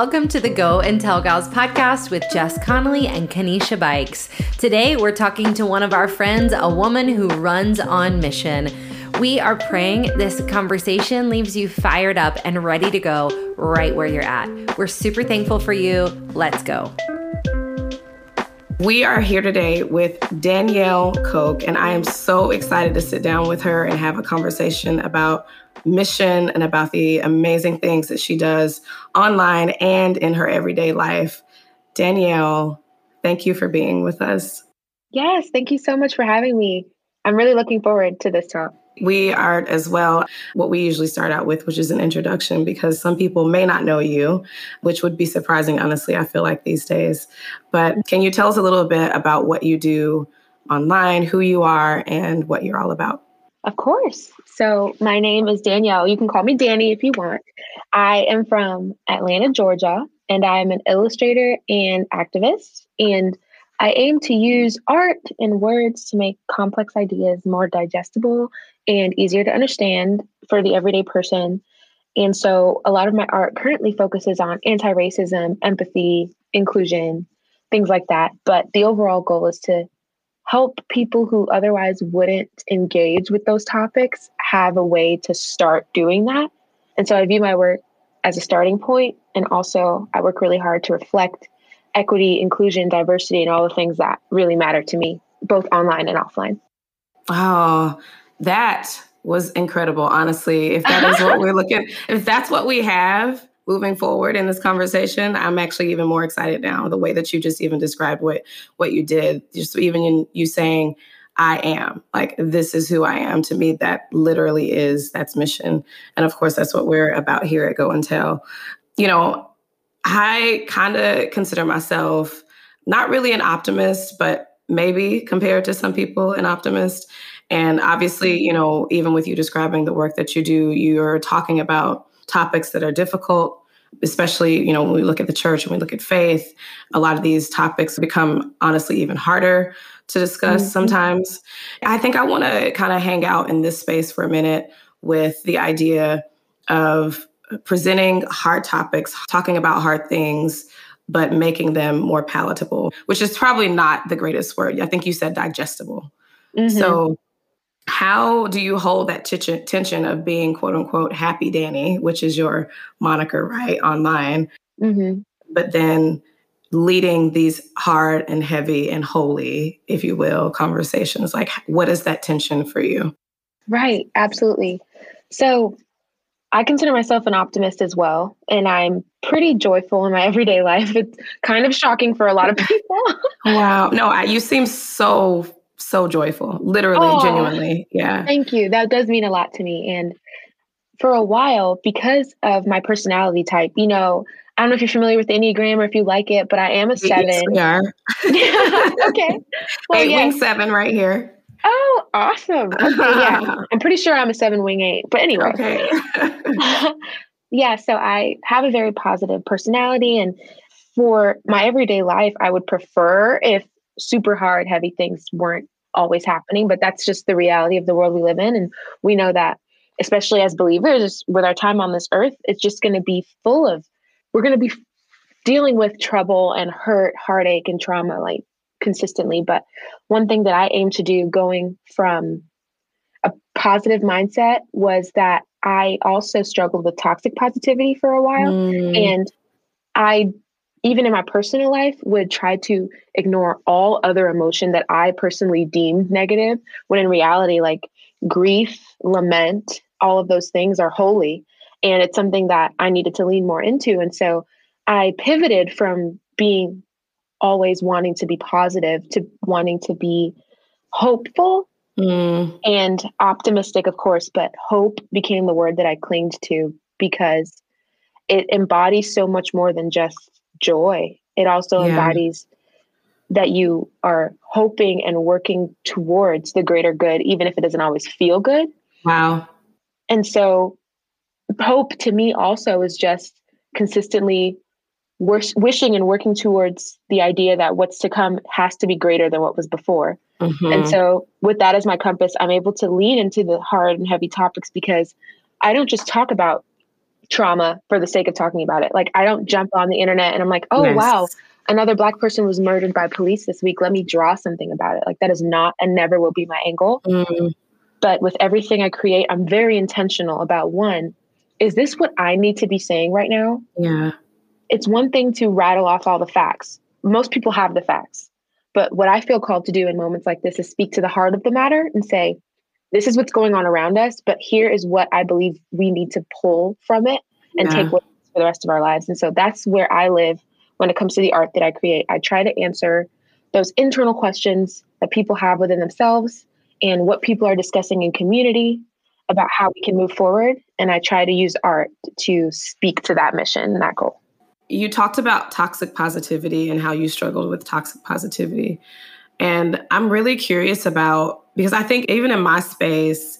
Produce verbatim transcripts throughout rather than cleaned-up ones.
Welcome to the Go and Tell Gals podcast with Jess Connolly and Kenesha Bikes. Today, we're talking to one of our friends, a woman who runs on mission. We are praying this conversation leaves you fired up and ready to go right where you're at. We're super thankful for you. Let's go. We are here today with Danielle Coke, and I am so excited to sit down with her and have a conversation about mission and about the amazing things that she does online and in her everyday life. Danielle, thank you for being with us. Yes, thank you so much for having me. I'm really looking forward to this talk. We are as well. What we usually start out with, which is an introduction, because some people may not know you, which would be surprising, honestly, I feel like these days. But can you tell us a little bit about what you do online, who you are, and what you're all about? Of course. So my name is Danielle. You can call me Dani if you want. I am from Atlanta, Georgia, and I'm an illustrator and activist. And I aim to use art and words to make complex ideas more digestible and easier to understand for the everyday person. And so a lot of my art currently focuses on anti-racism, empathy, inclusion, things like that. But the overall goal is to help people who otherwise wouldn't engage with those topics have a way to start doing that. And so I view my work as a starting point. And also I work really hard to reflect equity, inclusion, diversity, and all the things that really matter to me, both online and offline. Oh, that was incredible. Honestly, if that is what we're looking, if that's what we have moving forward in this conversation, I'm actually even more excited now, the way that you just even described what, what you did, just even in you saying, I am, like, this is who I am. To me, that literally is, that's mission. And of course, that's what we're about here at Go and Tell. You know, I kind of consider myself not really an optimist, but maybe compared to some people, an optimist. And obviously, you know, even with you describing the work that you do, you're talking about topics that are difficult, especially, you know, when we look at the church and we look at faith, a lot of these topics become honestly even harder to discuss mm-hmm. sometimes. I think I want to kind of hang out in this space for a minute with the idea of presenting hard topics, talking about hard things, but making them more palatable, which is probably not the greatest word. I think you said digestible. Mm-hmm. So how do you hold that t- t- tension of being, quote unquote, happy Dani, which is your moniker, right, online, mm-hmm. but then leading these hard and heavy and holy, if you will, conversations? Like, what is that tension for you? Right. Absolutely. So I consider myself an optimist as well, and I'm pretty joyful in my everyday life. It's kind of shocking for a lot of people. Wow. No, I, you seem so, so joyful, literally, oh, genuinely. Yeah. Thank you. That does mean a lot to me. And for a while, because of my personality type, you know, I don't know if you're familiar with the Enneagram or if you like it, but I am a seven. Yes, we are. Okay. Well, eight yes. Wing seven right here. Oh, awesome. Okay, yeah. I'm pretty sure I'm a seven wing eight, but anyway. Okay. Yeah. So I have a very positive personality, and for my everyday life, I would prefer if super hard, heavy things weren't always happening, but that's just the reality of the world we live in. And we know that, especially as believers, with our time on this earth, it's just going to be full of, we're going to be dealing with trouble and hurt, heartache, and trauma, like, consistently. But one thing that I aim to do going from a positive mindset was that I also struggled with toxic positivity for a while. Mm. And I, even in my personal life, would try to ignore all other emotion that I personally deemed negative, when in reality, like, grief, lament, all of those things are holy. And it's something that I needed to lean more into. And so I pivoted from being always wanting to be positive to wanting to be hopeful mm. and optimistic, of course, but hope became the word that I clinged to because it embodies so much more than just joy. It also yeah. embodies that you are hoping and working towards the greater good, even if it doesn't always feel good. Wow. And so hope to me also is just consistently Wish, wishing and working towards the idea that what's to come has to be greater than what was before. Mm-hmm. And so with that as my compass, I'm able to lean into the hard and heavy topics because I don't just talk about trauma for the sake of talking about it. Like, I don't jump on the internet and I'm like, oh, yes. wow, another Black person was murdered by police this week. Let me draw something about it. Like, that is not and never will be my angle. Mm. But with everything I create, I'm very intentional about, one, is this what I need to be saying right now? Yeah. It's one thing to rattle off all the facts. Most people have the facts. But what I feel called to do in moments like this is speak to the heart of the matter and say, this is what's going on around us, but here is what I believe we need to pull from it and yeah. take with us for the rest of our lives. And so that's where I live when it comes to the art that I create. I try to answer those internal questions that people have within themselves and what people are discussing in community about how we can move forward. And I try to use art to speak to that mission, that goal. You talked about toxic positivity and how you struggled with toxic positivity. And I'm really curious about, because I think even in my space,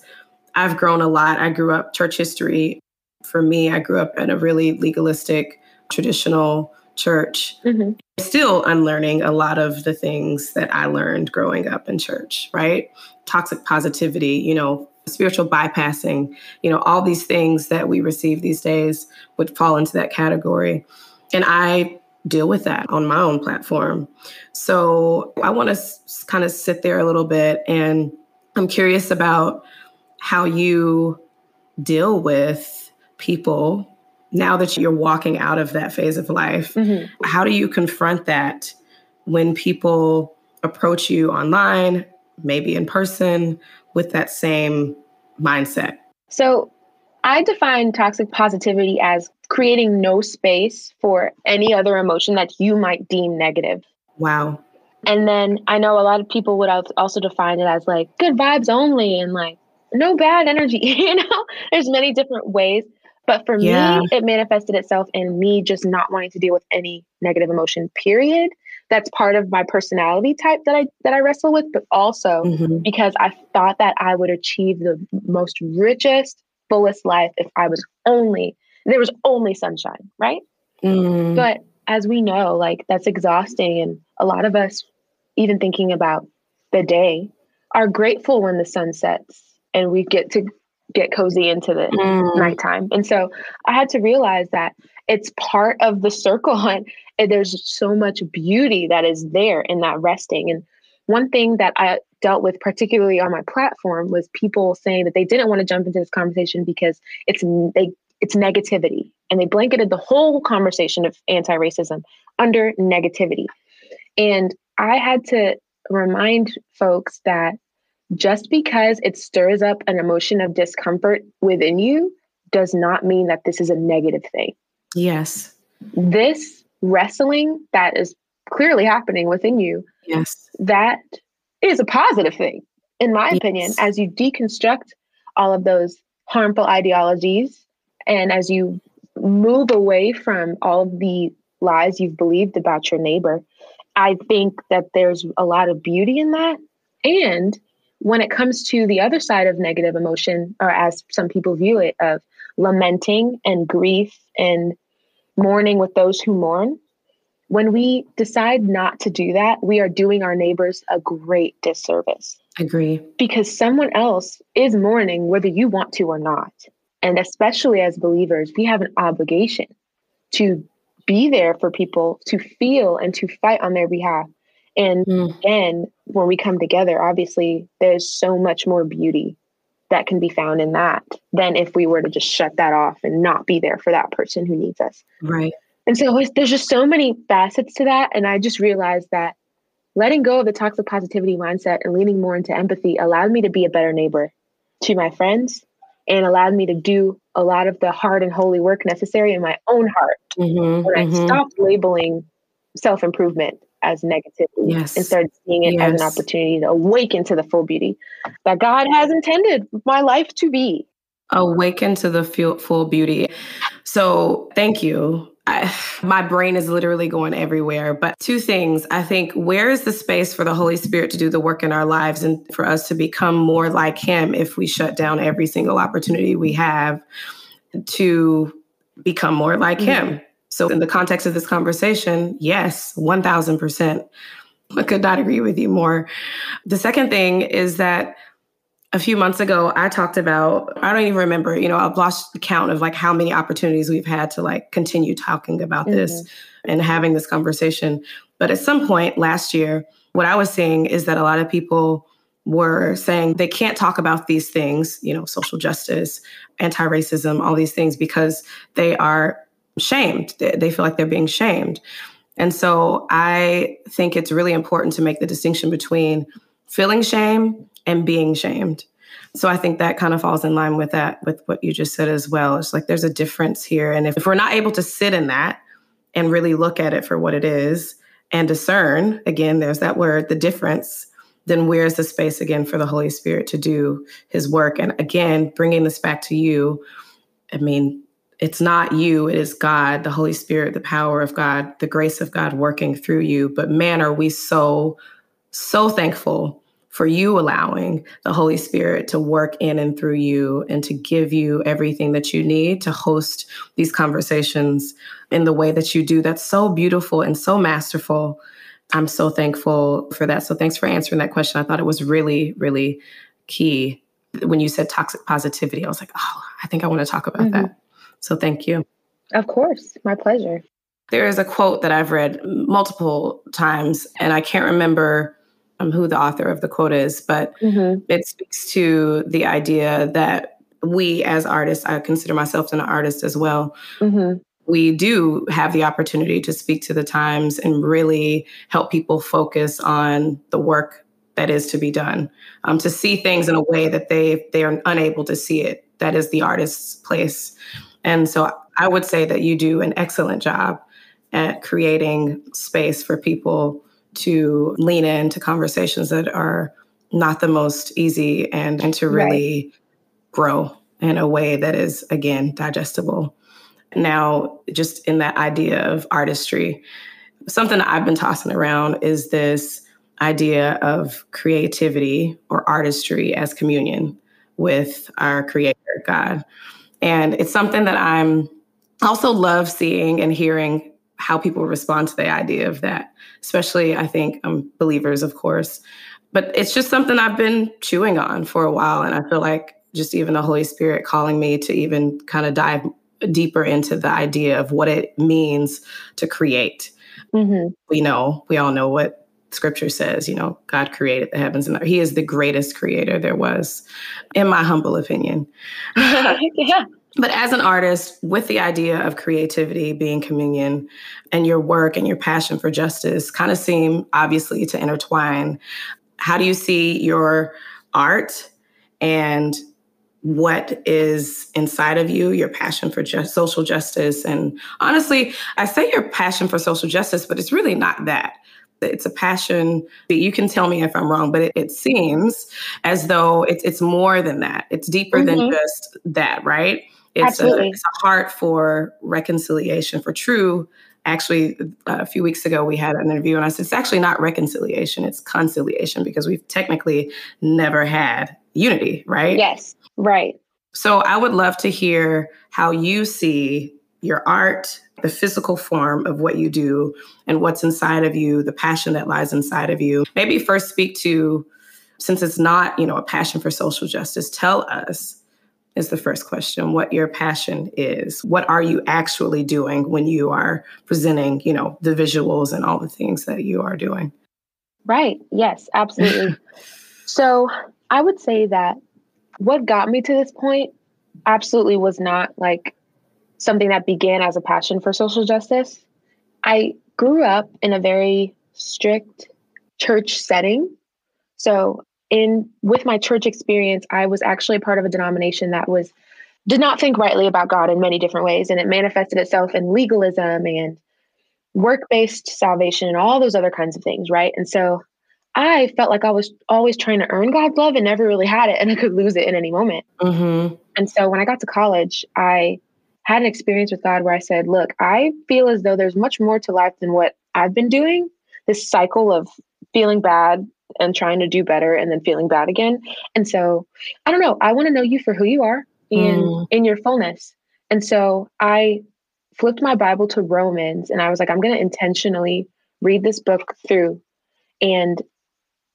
I've grown a lot. I grew up church history. For me, I grew up in a really legalistic, traditional church. Mm-hmm. Still unlearning a lot of the things that I learned growing up in church, right? Toxic positivity, you know, spiritual bypassing, you know, all these things that we receive these days would fall into that category. And I deal with that on my own platform. So I want to s- kind of sit there a little bit. And I'm curious about how you deal with people now that you're walking out of that phase of life. Mm-hmm. How do you confront that when people approach you online, maybe in person, with that same mindset? So I define toxic positivity as creating no space for any other emotion that you might deem negative. Wow. And then I know a lot of people would also define it as like good vibes only and like no bad energy, you know, there's many different ways. But for yeah. me, it manifested itself in me just not wanting to deal with any negative emotion, period. That's part of my personality type that I that I wrestle with, but also mm-hmm. because I thought that I would achieve the most richest, fullest life if I was only there was only sunshine, right? Mm. But as we know, like that's exhausting. And a lot of us, even thinking about the day, are grateful when the sun sets and we get to get cozy into the mm. nighttime. And so I had to realize that it's part of the circle and, and there's so much beauty that is there in that resting. And one thing that I dealt with particularly on my platform was people saying that they didn't want to jump into this conversation because it's they It's negativity. And they blanketed the whole conversation of anti-racism under negativity. And I had to remind folks that just because it stirs up an emotion of discomfort within you does not mean that this is a negative thing. Yes. This wrestling that is clearly happening within you, yes, that is a positive thing, in my yes. opinion, as you deconstruct all of those harmful ideologies. And as you move away from all of the lies you've believed about your neighbor, I think that there's a lot of beauty in that. And when it comes to the other side of negative emotion, or as some people view it, of lamenting and grief and mourning with those who mourn, when we decide not to do that, we are doing our neighbors a great disservice. Agree. Because someone else is mourning whether you want to or not. And especially as believers, we have an obligation to be there for people, to feel and to fight on their behalf. And mm. again, when we come together, obviously, there's so much more beauty that can be found in that than if we were to just shut that off and not be there for that person who needs us. Right. And so there's just so many facets to that. And I just realized that letting go of the toxic positivity mindset and leaning more into empathy allowed me to be a better neighbor to my friends, and allowed me to do a lot of the hard and holy work necessary in my own heart. Mm-hmm, when mm-hmm. I stopped labeling self-improvement as negativity yes. and started seeing it yes. as an opportunity to awaken to the full beauty that God has intended my life to be. Awaken to the full beauty. So thank you. I, my brain is literally going everywhere. But two things, I think, where is the space for the Holy Spirit to do the work in our lives and for us to become more like him if we shut down every single opportunity we have to become more like mm-hmm. him? So in the context of this conversation, yes, one thousand percent. I could not agree with you more. The second thing is that a few months ago, I talked about, I don't even remember, you know, I've lost count of like how many opportunities we've had to like continue talking about mm-hmm. this and having this conversation. But at some point last year, what I was seeing is that a lot of people were saying they can't talk about these things, you know, social justice, anti-racism, all these things, because they are shamed. They feel like they're being shamed. And so I think it's really important to make the distinction between feeling shame and being shamed. So I think that kind of falls in line with that, with what you just said as well. It's like there's a difference here. And if, if we're not able to sit in that and really look at it for what it is and discern, again, there's that word, the difference, then where's the space again for the Holy Spirit to do his work? And again, bringing this back to you, I mean, it's not you, it is God, the Holy Spirit, the power of God, the grace of God working through you. But man, are we so, so thankful for you allowing the Holy Spirit to work in and through you and to give you everything that you need to host these conversations in the way that you do. That's so beautiful and so masterful. I'm so thankful for that. So thanks for answering that question. I thought it was really, really key. When you said toxic positivity, I was like, oh, I think I want to talk about mm-hmm. that. So thank you. Of course. My pleasure. There is a quote that I've read multiple times, and I can't remember Um, who the author of the quote is, but mm-hmm. it speaks to the idea that we as artists, I consider myself an artist as well. Mm-hmm. We do have the opportunity to speak to the times and really help people focus on the work that is to be done, um, to see things in a way that they they are unable to see it. That is the artist's place. And so I would say that you do an excellent job at creating space for people to lean into conversations that are not the most easy and, and to really right. grow in a way that is, again, digestible. Now, just in that idea of artistry, something that I've been tossing around is this idea of creativity or artistry as communion with our creator, God. And it's something that I'm also love seeing and hearing how people respond to the idea of that, especially, I think, um, believers, of course. But it's just something I've been chewing on for a while. And I feel like just even the Holy Spirit calling me to even kind of dive deeper into the idea of what it means to create. Mm-hmm. We know, we all know what Scripture says, you know, God created the heavens and the earth. He is the greatest creator there was, in my humble opinion. Yeah. But as an artist, with the idea of creativity being communion and your work and your passion for justice kind of seem obviously to intertwine, how do you see your art and what is inside of you, your passion for ju- social justice? And honestly, I say your passion for social justice, but it's really not that. It's a passion that you can tell me if I'm wrong, but it, it seems as though it's, it's more than that. It's deeper mm-hmm. than just that, right? It's a, it's a heart for reconciliation, for true. Actually, a few weeks ago, we had an interview and I said, it's actually not reconciliation, it's conciliation, because we've technically never had unity, right? Yes, right. So I would love to hear how you see your art, the physical form of what you do and what's inside of you, the passion that lies inside of you. Maybe first speak to, since it's not, you know, a passion for social justice, tell us, is the first question, what your passion is. What are you actually doing when you are presenting, you know, the visuals and all the things that you are doing? Right. Yes, absolutely. So I would say that what got me to this point absolutely was not like something that began as a passion for social justice. I grew up in a very strict church setting. So in with my church experience, I was actually part of a denomination that was did not think rightly about God in many different ways. And it manifested itself in legalism and work-based salvation and all those other kinds of things, right? And so I felt like I was always trying to earn God's love and never really had it, and I could lose it in any moment. Mm-hmm. And so when I got to college, I had an experience with God where I said, look, I feel as though there's much more to life than what I've been doing, this cycle of feeling bad and trying to do better and then feeling bad again. And so, I don't know, I want to know you for who you are in, mm. in your fullness. And so I flipped my Bible to Romans and I was like, I'm going to intentionally read this book through. And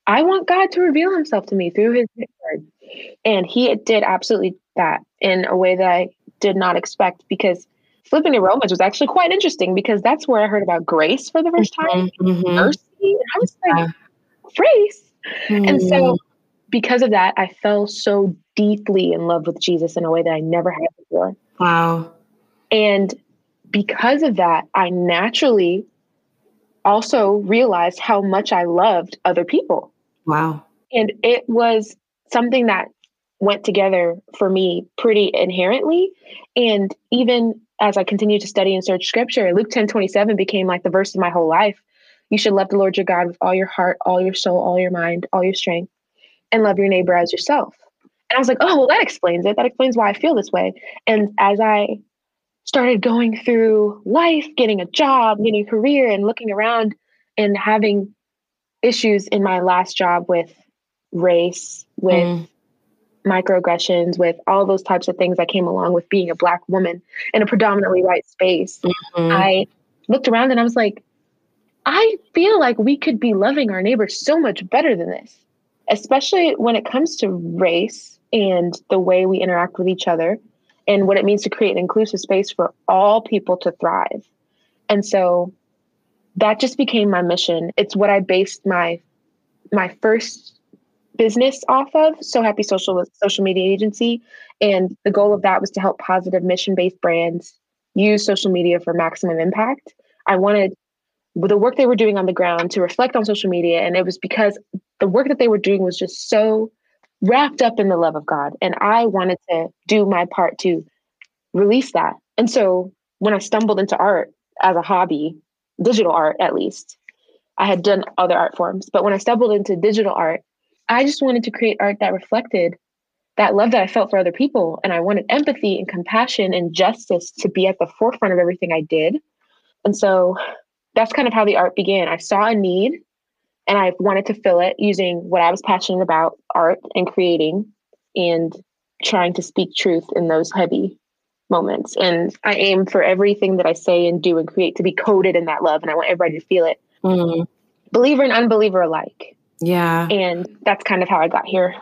I want God to reveal himself to me through his word. And he did absolutely that in a way that I did not expect, because flipping to Romans was actually quite interesting, because that's where I heard about grace for the first time. Mm-hmm. Mercy. And I was like, grace. Mm-hmm. And so because of that, I fell so deeply in love with Jesus in a way that I never had before. Wow. And because of that, I naturally also realized how much I loved other people. Wow. And it was something that went together for me pretty inherently. And even as I continued to study and search scripture, Luke ten twenty-seven became like the verse of my whole life. You should love the Lord your God with all your heart, all your soul, all your mind, all your strength, and love your neighbor as yourself. And I was like, oh, well, that explains it. That explains why I feel this way. And as I started going through life, getting a job, getting a career, and looking around and having issues in my last job with race, with mm. microaggressions, with all those types of things that came along with being a Black woman in a predominantly white space, mm-hmm. I looked around and I was like, I feel like we could be loving our neighbors so much better than this, especially when it comes to race and the way we interact with each other and what it means to create an inclusive space for all people to thrive. And so that just became my mission. It's what I based my my first business off of, So Happy Social, was a social media agency. And the goal of that was to help positive mission-based brands use social media for maximum impact. I wanted the work they were doing on the ground to reflect on social media. And it was because the work that they were doing was just so wrapped up in the love of God. And I wanted to do my part to release that. And so when I stumbled into art as a hobby, digital art, at least, I had done other art forms, but when I stumbled into digital art, I just wanted to create art that reflected that love that I felt for other people. And I wanted empathy and compassion and justice to be at the forefront of everything I did. And so that's kind of how the art began. I saw a need and I wanted to fill it using what I was passionate about, art and creating and trying to speak truth in those heavy moments. And I aim for everything that I say and do and create to be coded in that love. And I want everybody to feel it, mm. believer and unbeliever alike. Yeah. And that's kind of how I got here.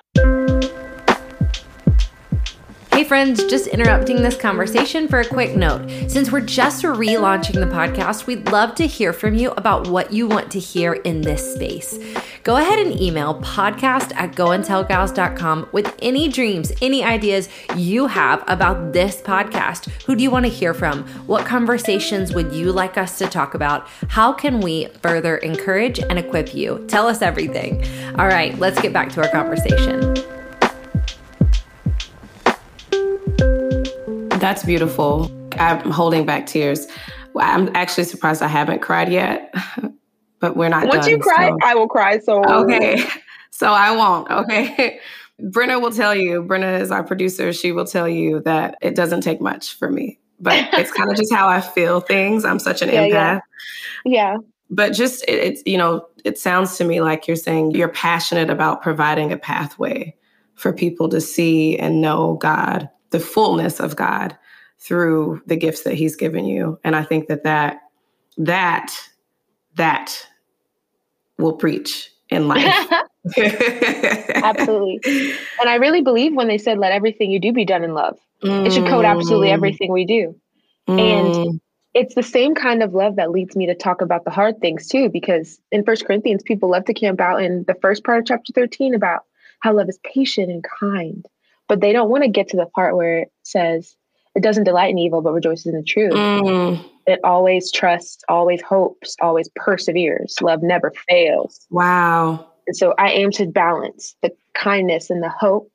Hey friends, just interrupting this conversation for a quick note. Since we're just relaunching the podcast, we'd love to hear from you about what you want to hear in this space. Go ahead and email podcast at goandtellgals dot com with any dreams, any ideas you have about this podcast. Who do you want to hear from? What conversations would you like us to talk about? How can we further encourage and equip you? Tell us everything. All right, let's get back to our conversation. That's beautiful. I'm holding back tears. I'm actually surprised I haven't cried yet, but we're not Once done, you cry, so. I will cry. So Okay. So I won't. Okay. Brenna will tell you, Brenna is our producer. She will tell you that it doesn't take much for me, but it's kind of just how I feel things. I'm such an yeah, empath. Yeah. yeah. But just, it, it's, you know, it sounds to me like you're saying you're passionate about providing a pathway for people to see and know God, the fullness of God through the gifts that he's given you. And I think that that, that, that will preach in life. Absolutely. And I really believe when they said, let everything you do be done in love, mm. it should code absolutely everything we do. Mm. And it's the same kind of love that leads me to talk about the hard things too, because in First Corinthians, people love to camp out in the first part of chapter thirteen about how love is patient and kind. But they don't want to get to the part where it says it doesn't delight in evil, but rejoices in the truth. Mm. It always trusts, always hopes, always perseveres. Love never fails. Wow. And so I aim to balance the kindness and the hope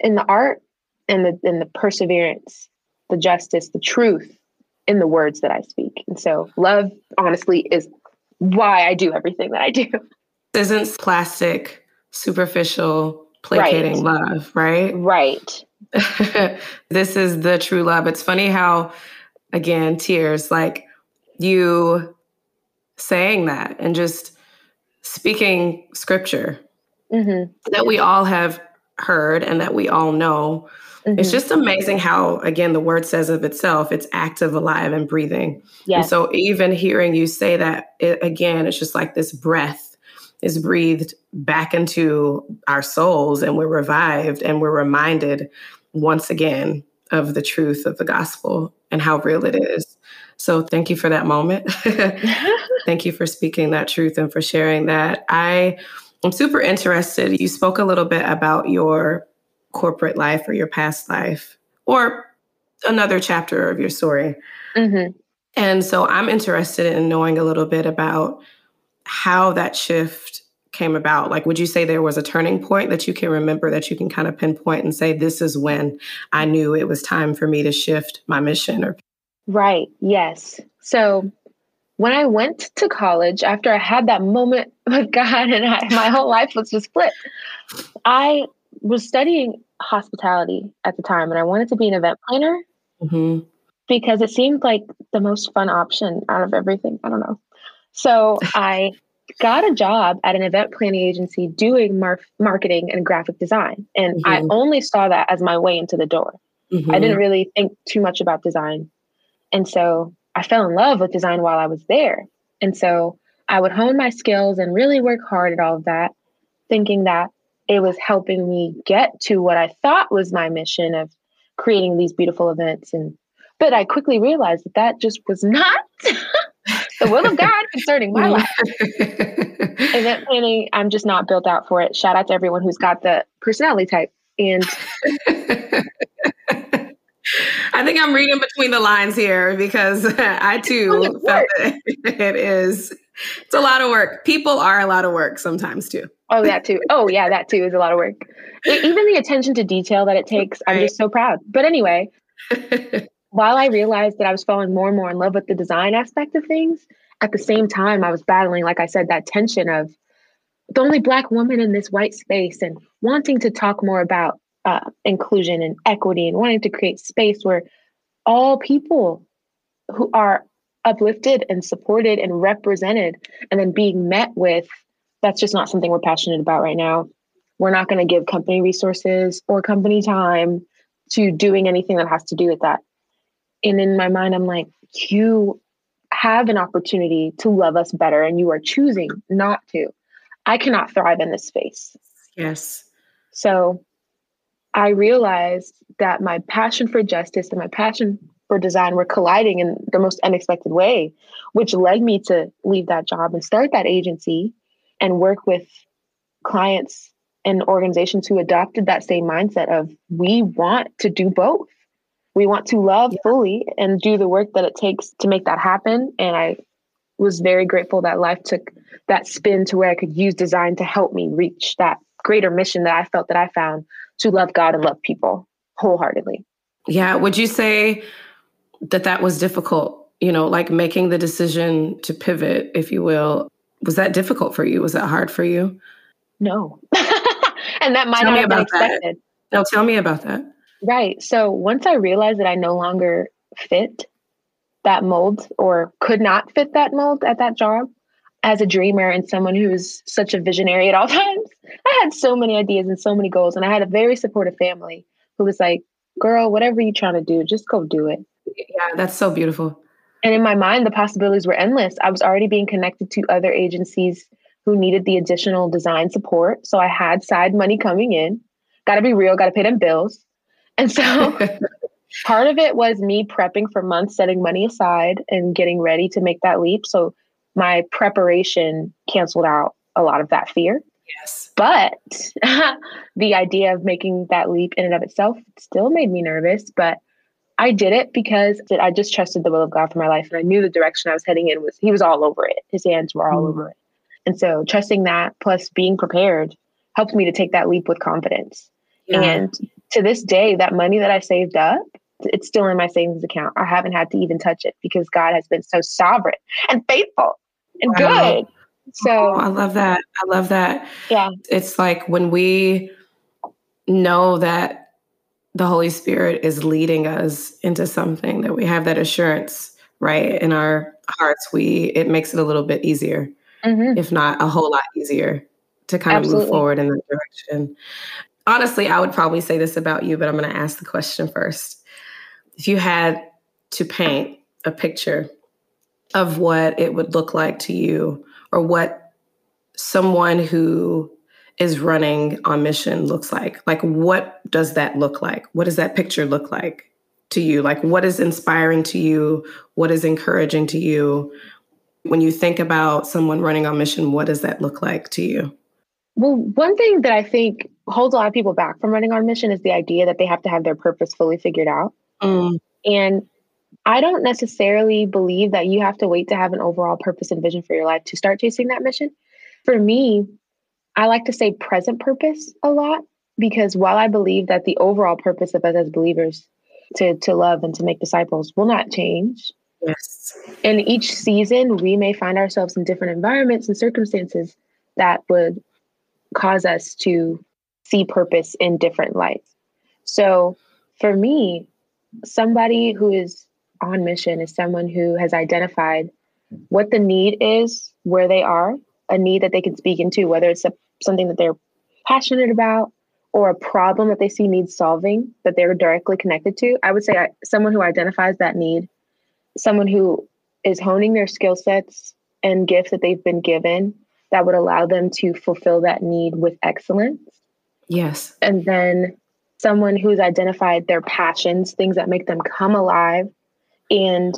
in the art and the, and the perseverance, the justice, the truth in the words that I speak. And so love, honestly, is why I do everything that I do. Isn't plastic, superficial, placating right. love, right? Right. This is the true love. It's funny how, again, tears, like you saying that and just speaking scripture mm-hmm. that we all have heard and that we all know. Mm-hmm. It's just amazing how, again, the word says of itself, it's active, alive, and breathing. Yes. And so even hearing you say that, it, again, it's just like this breath is breathed back into our souls, and we're revived and we're reminded once again of the truth of the gospel and how real it is. So thank you for that moment. Thank you for speaking that truth and for sharing that. I am super interested. You spoke a little bit about your corporate life or your past life or another chapter of your story. Mm-hmm. And so I'm interested in knowing a little bit about how that shift came about. Like, would you say there was a turning point that you can remember, that you can kind of pinpoint and say, this is when I knew it was time for me to shift my mission? Or Right. Yes. So when I went to college, after I had that moment with God and I, my whole life was just flipped, I was studying hospitality at the time and I wanted to be an event planner mm-hmm. because it seemed like the most fun option out of everything. I don't know. So I got a job at an event planning agency doing mar- marketing and graphic design. And mm-hmm. I only saw that as my way into the door. Mm-hmm. I didn't really think too much about design. And so I fell in love with design while I was there. And so I would hone my skills and really work hard at all of that, thinking that it was helping me get to what I thought was my mission of creating these beautiful events. And but I quickly realized that that just was not the will of God concerning my life. Event planning, I'm just not built out for it. Shout out to everyone who's got the personality type. And I think I'm reading between the lines here because I too felt that it is, it's a lot of work. People are a lot of work sometimes too. Oh, that too. Oh yeah, that too is a lot of work. It, even the attention to detail that it takes, I'm just so proud. But anyway, while I realized that I was falling more and more in love with the design aspect of things, at the same time, I was battling, like I said, that tension of the only Black woman in this white space and wanting to talk more about Uh, inclusion and equity and wanting to create space where all people who are uplifted and supported and represented and then being met with, that's just not something we're passionate about right now. We're not going to give company resources or company time to doing anything that has to do with that. And in my mind, I'm like, you have an opportunity to love us better and you are choosing not to. I cannot thrive in this space. Yes. So I realized that my passion for justice and my passion for design were colliding in the most unexpected way, which led me to leave that job and start that agency and work with clients and organizations who adopted that same mindset of, we want to do both. We want to love fully and do the work that it takes to make that happen. And I was very grateful that life took that spin to where I could use design to help me reach that greater mission that I felt that I found, to love God and love people wholeheartedly. Yeah. Would you say that that was difficult, you know, like making the decision to pivot, if you will? Was that difficult for you? Was that hard for you? No. And that might not have been expected. No, tell me about that. Right. So once I realized that I no longer fit that mold or could not fit that mold at that job, as a dreamer and someone who's such a visionary at all times, I had so many ideas and so many goals. And I had a very supportive family who was like, girl, whatever you're trying to do, just go do it. Yeah, that's so beautiful. And in my mind, the possibilities were endless. I was already being connected to other agencies who needed the additional design support. So I had side money coming in. Got to be real, got to pay them bills. And so part of it was me prepping for months, setting money aside and getting ready to make that leap. So my preparation canceled out a lot of that fear. Yes. But the idea of making that leap in and of itself still made me nervous, but I did it because I just trusted the will of God for my life. And I knew the direction I was heading in was, he was all over it. His hands were all mm. over it. And so trusting that plus being prepared helped me to take that leap with confidence. Yeah. And to this day, that money that I saved up, it's still in my savings account. I haven't had to even touch it because God has been so sovereign and faithful and wow. good. So oh, I love that. I love that. Yeah. It's like when we know that the Holy Spirit is leading us into something, that we have that assurance, right? In our hearts, we, it makes it a little bit easier, mm-hmm. if not a whole lot easier to kind Absolutely. Of move forward in that direction. Honestly, I would probably say this about you, but I'm going to ask the question first. If you had to paint a picture of what it would look like to you or what someone who is running on mission looks like? Like, what does that look like? What does that picture look like to you? Like, what is inspiring to you? What is encouraging to you? When you think about someone running on mission, what does that look like to you? Well, one thing that I think holds a lot of people back from running on mission is the idea that they have to have their purpose fully figured out. Mm. And I don't necessarily believe that you have to wait to have an overall purpose and vision for your life to start chasing that mission. For me, I like to say present purpose a lot, because while I believe that the overall purpose of us as believers to, to love and to make disciples will not change. Yes. In each season, we may find ourselves in different environments and circumstances that would cause us to see purpose in different lights. So for me, somebody who is on mission is someone who has identified what the need is where they are, a need that they can speak into, whether it's a, something that they're passionate about or a problem that they see needs solving that they're directly connected to. I would say I, someone who identifies that need, someone who is honing their skill sets and gifts that they've been given that would allow them to fulfill that need with excellence. Yes. And then someone who's identified their passions, things that make them come alive, and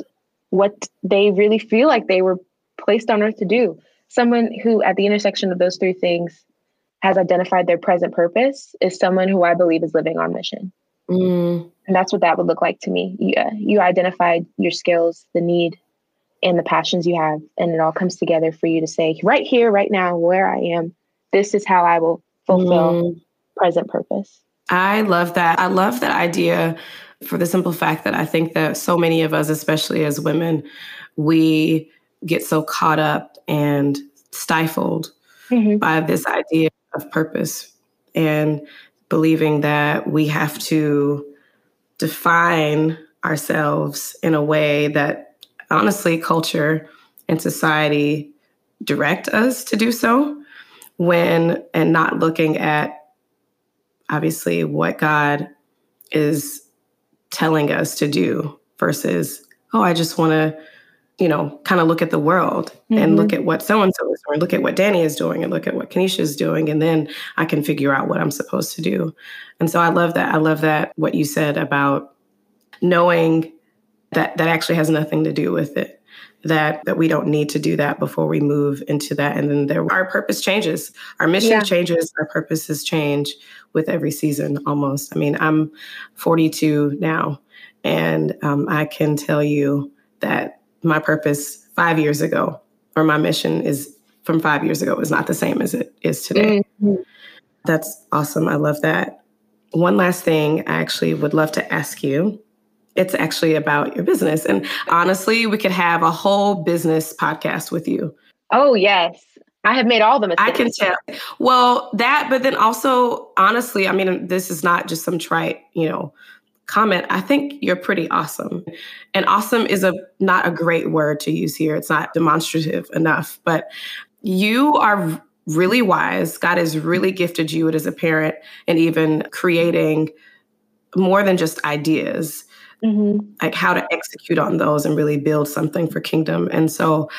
what they really feel like they were placed on earth to do. Someone who at the intersection of those three things has identified their present purpose is someone who I believe is living on mission. Mm. And that's what that would look like to me. You, uh, you identified your skills, the need, and the passions you have, and it all comes together for you to say, right here, right now, where I am, this is how I will fulfill mm. present purpose. I love that. I love that idea for the simple fact that I think that so many of us, especially as women, we get so caught up and stifled mm-hmm. by this idea of purpose and believing that we have to define ourselves in a way that, honestly, culture and society direct us to do so, when and not looking at, obviously, what God is telling us to do versus, oh, I just want to, you know, kind of look at the world mm-hmm. and look at what so-and-so is doing, look at what Dani is doing, and look at what Kenesha is doing. And then I can figure out what I'm supposed to do. And so I love that. I love that what you said about knowing that that actually has nothing to do with it, that that we don't need to do that before we move into that. And then there, our purpose changes. Our mission yeah. changes. Our purposes change with every season almost. I mean, I'm forty-two now, and um, I can tell you that my purpose five years ago, or my mission is from five years ago, is not the same as it is today. Mm-hmm. That's awesome. I love that. One last thing I actually would love to ask you. It's actually about your business. And honestly, we could have a whole business podcast with you. Oh, yes. I have made all the mistakes. I can tell. Well, that, but then also, honestly, I mean, this is not just some trite, you know, comment. I think you're pretty awesome. And awesome is a not a great word to use here. It's not demonstrative enough, but you are really wise. God has really gifted you as a parent, and even creating more than just ideas. Mm-hmm. Like how to execute on those and really build something for kingdom. And so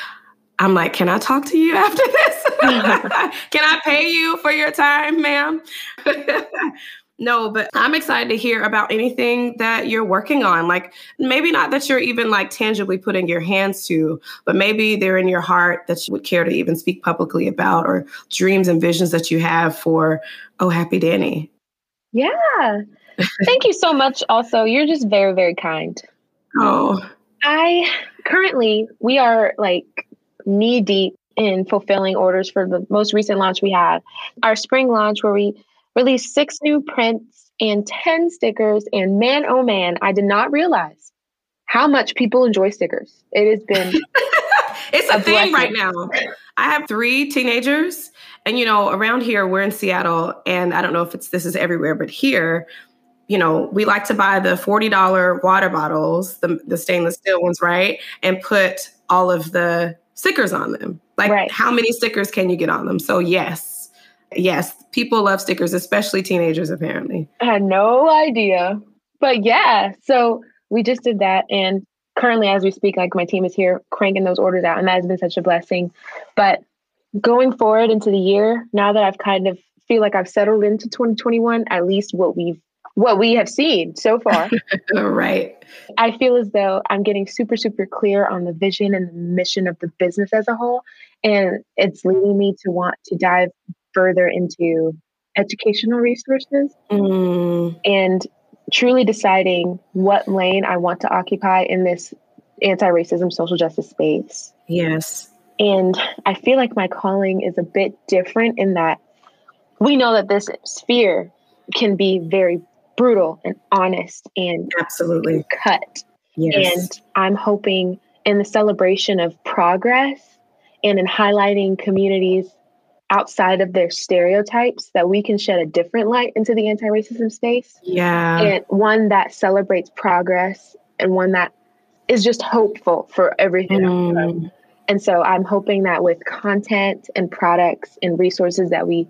I'm like, can I talk to you after this? Can I pay you for your time, ma'am? No, but I'm excited to hear about anything that you're working on. Like maybe not that you're even like tangibly putting your hands to, but maybe they're in your heart that you would care to even speak publicly about, or dreams and visions that you have for Oh Happy Dani. Yeah. Thank you so much. Also, you're just very, very kind. Oh, I currently we are like knee deep in fulfilling orders for the most recent launch we had, our spring launch, where we released six new prints and ten stickers. And man, oh man, I did not realize how much people enjoy stickers. It has been it's a, a thing blessing. Right now. I have three teenagers, and you know, around here we're in Seattle, and I don't know if it's this is everywhere, but here. You know, we like to buy the forty dollars water bottles, the, the stainless steel ones, right? And put all of the stickers on them. Like, right. How many stickers can you get on them? So, yes, yes, people love stickers, especially teenagers, apparently. I had no idea. But yeah, so we just did that. And currently, as we speak, like my team is here cranking those orders out. And that has been such a blessing. But going forward into the year, now that I've kind of feel like I've settled into twenty twenty-one, at least what we've what we have seen so far. Right. I feel as though I'm getting super, super clear on the vision and the mission of the business as a whole. And it's leading me to want to dive further into educational resources mm. and truly deciding what lane I want to occupy in this anti-racism, social justice space. Yes. And I feel like my calling is a bit different in that we know that this sphere can be very brutal and honest and absolutely cut. Yes. And I'm hoping in the celebration of progress and in highlighting communities outside of their stereotypes that we can shed a different light into the anti-racism space. Yeah. And one that celebrates progress and one that is just hopeful for everything. Mm. And so I'm hoping that with content and products and resources that we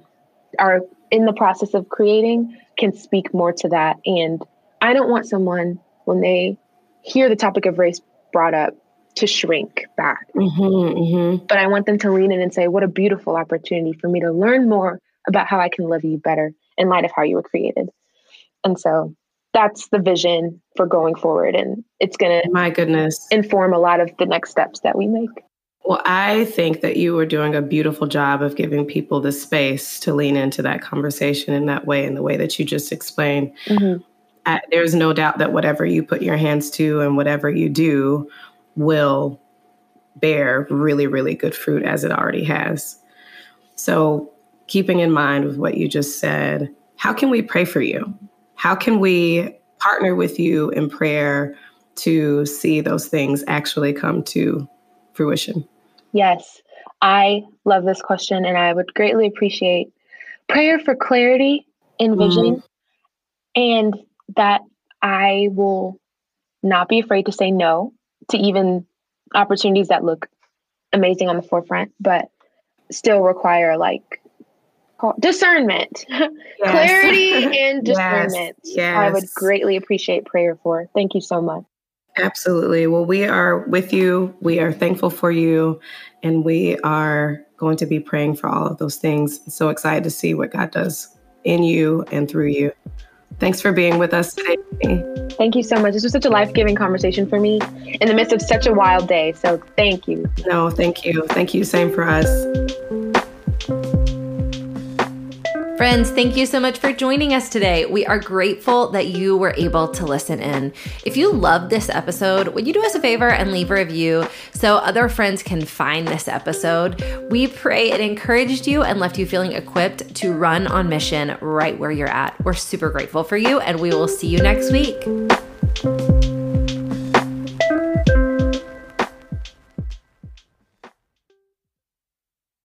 are in the process of creating can speak more to that. And I don't want someone, when they hear the topic of race brought up, to shrink back. Mm-hmm, mm-hmm. But I want them to lean in and say, what a beautiful opportunity for me to learn more about how I can love you better in light of how you were created. And so that's the vision for going forward. And it's going to, my goodness, inform a lot of the next steps that we make. Well, I think that you were doing a beautiful job of giving people the space to lean into that conversation in that way, in the way that you just explained. Mm-hmm. I, there's no doubt that whatever you put your hands to and whatever you do will bear really, really good fruit, as it already has. So keeping in mind with what you just said, how can we pray for you? How can we partner with you in prayer to see those things actually come to fruition? Yes, I love this question, and I would greatly appreciate prayer for clarity and vision, mm-hmm. and that I will not be afraid to say no to even opportunities that look amazing on the forefront, but still require like discernment, yes. clarity and discernment. Yes. Yes. I would greatly appreciate prayer for. Thank you so much. Absolutely. Well, we are with you. We are thankful for you. And we are going to be praying for all of those things. So excited to see what God does in you and through you. Thanks for being with us today. Thank you so much. This was such a life-giving conversation for me in the midst of such a wild day. So thank you. No, thank you. Thank you. Same for us. Friends, thank you so much for joining us today. We are grateful that you were able to listen in. If you loved this episode, would you do us a favor and leave a review so other friends can find this episode? We pray it encouraged you and left you feeling equipped to run on mission right where you're at. We're super grateful for you, and we will see you next week.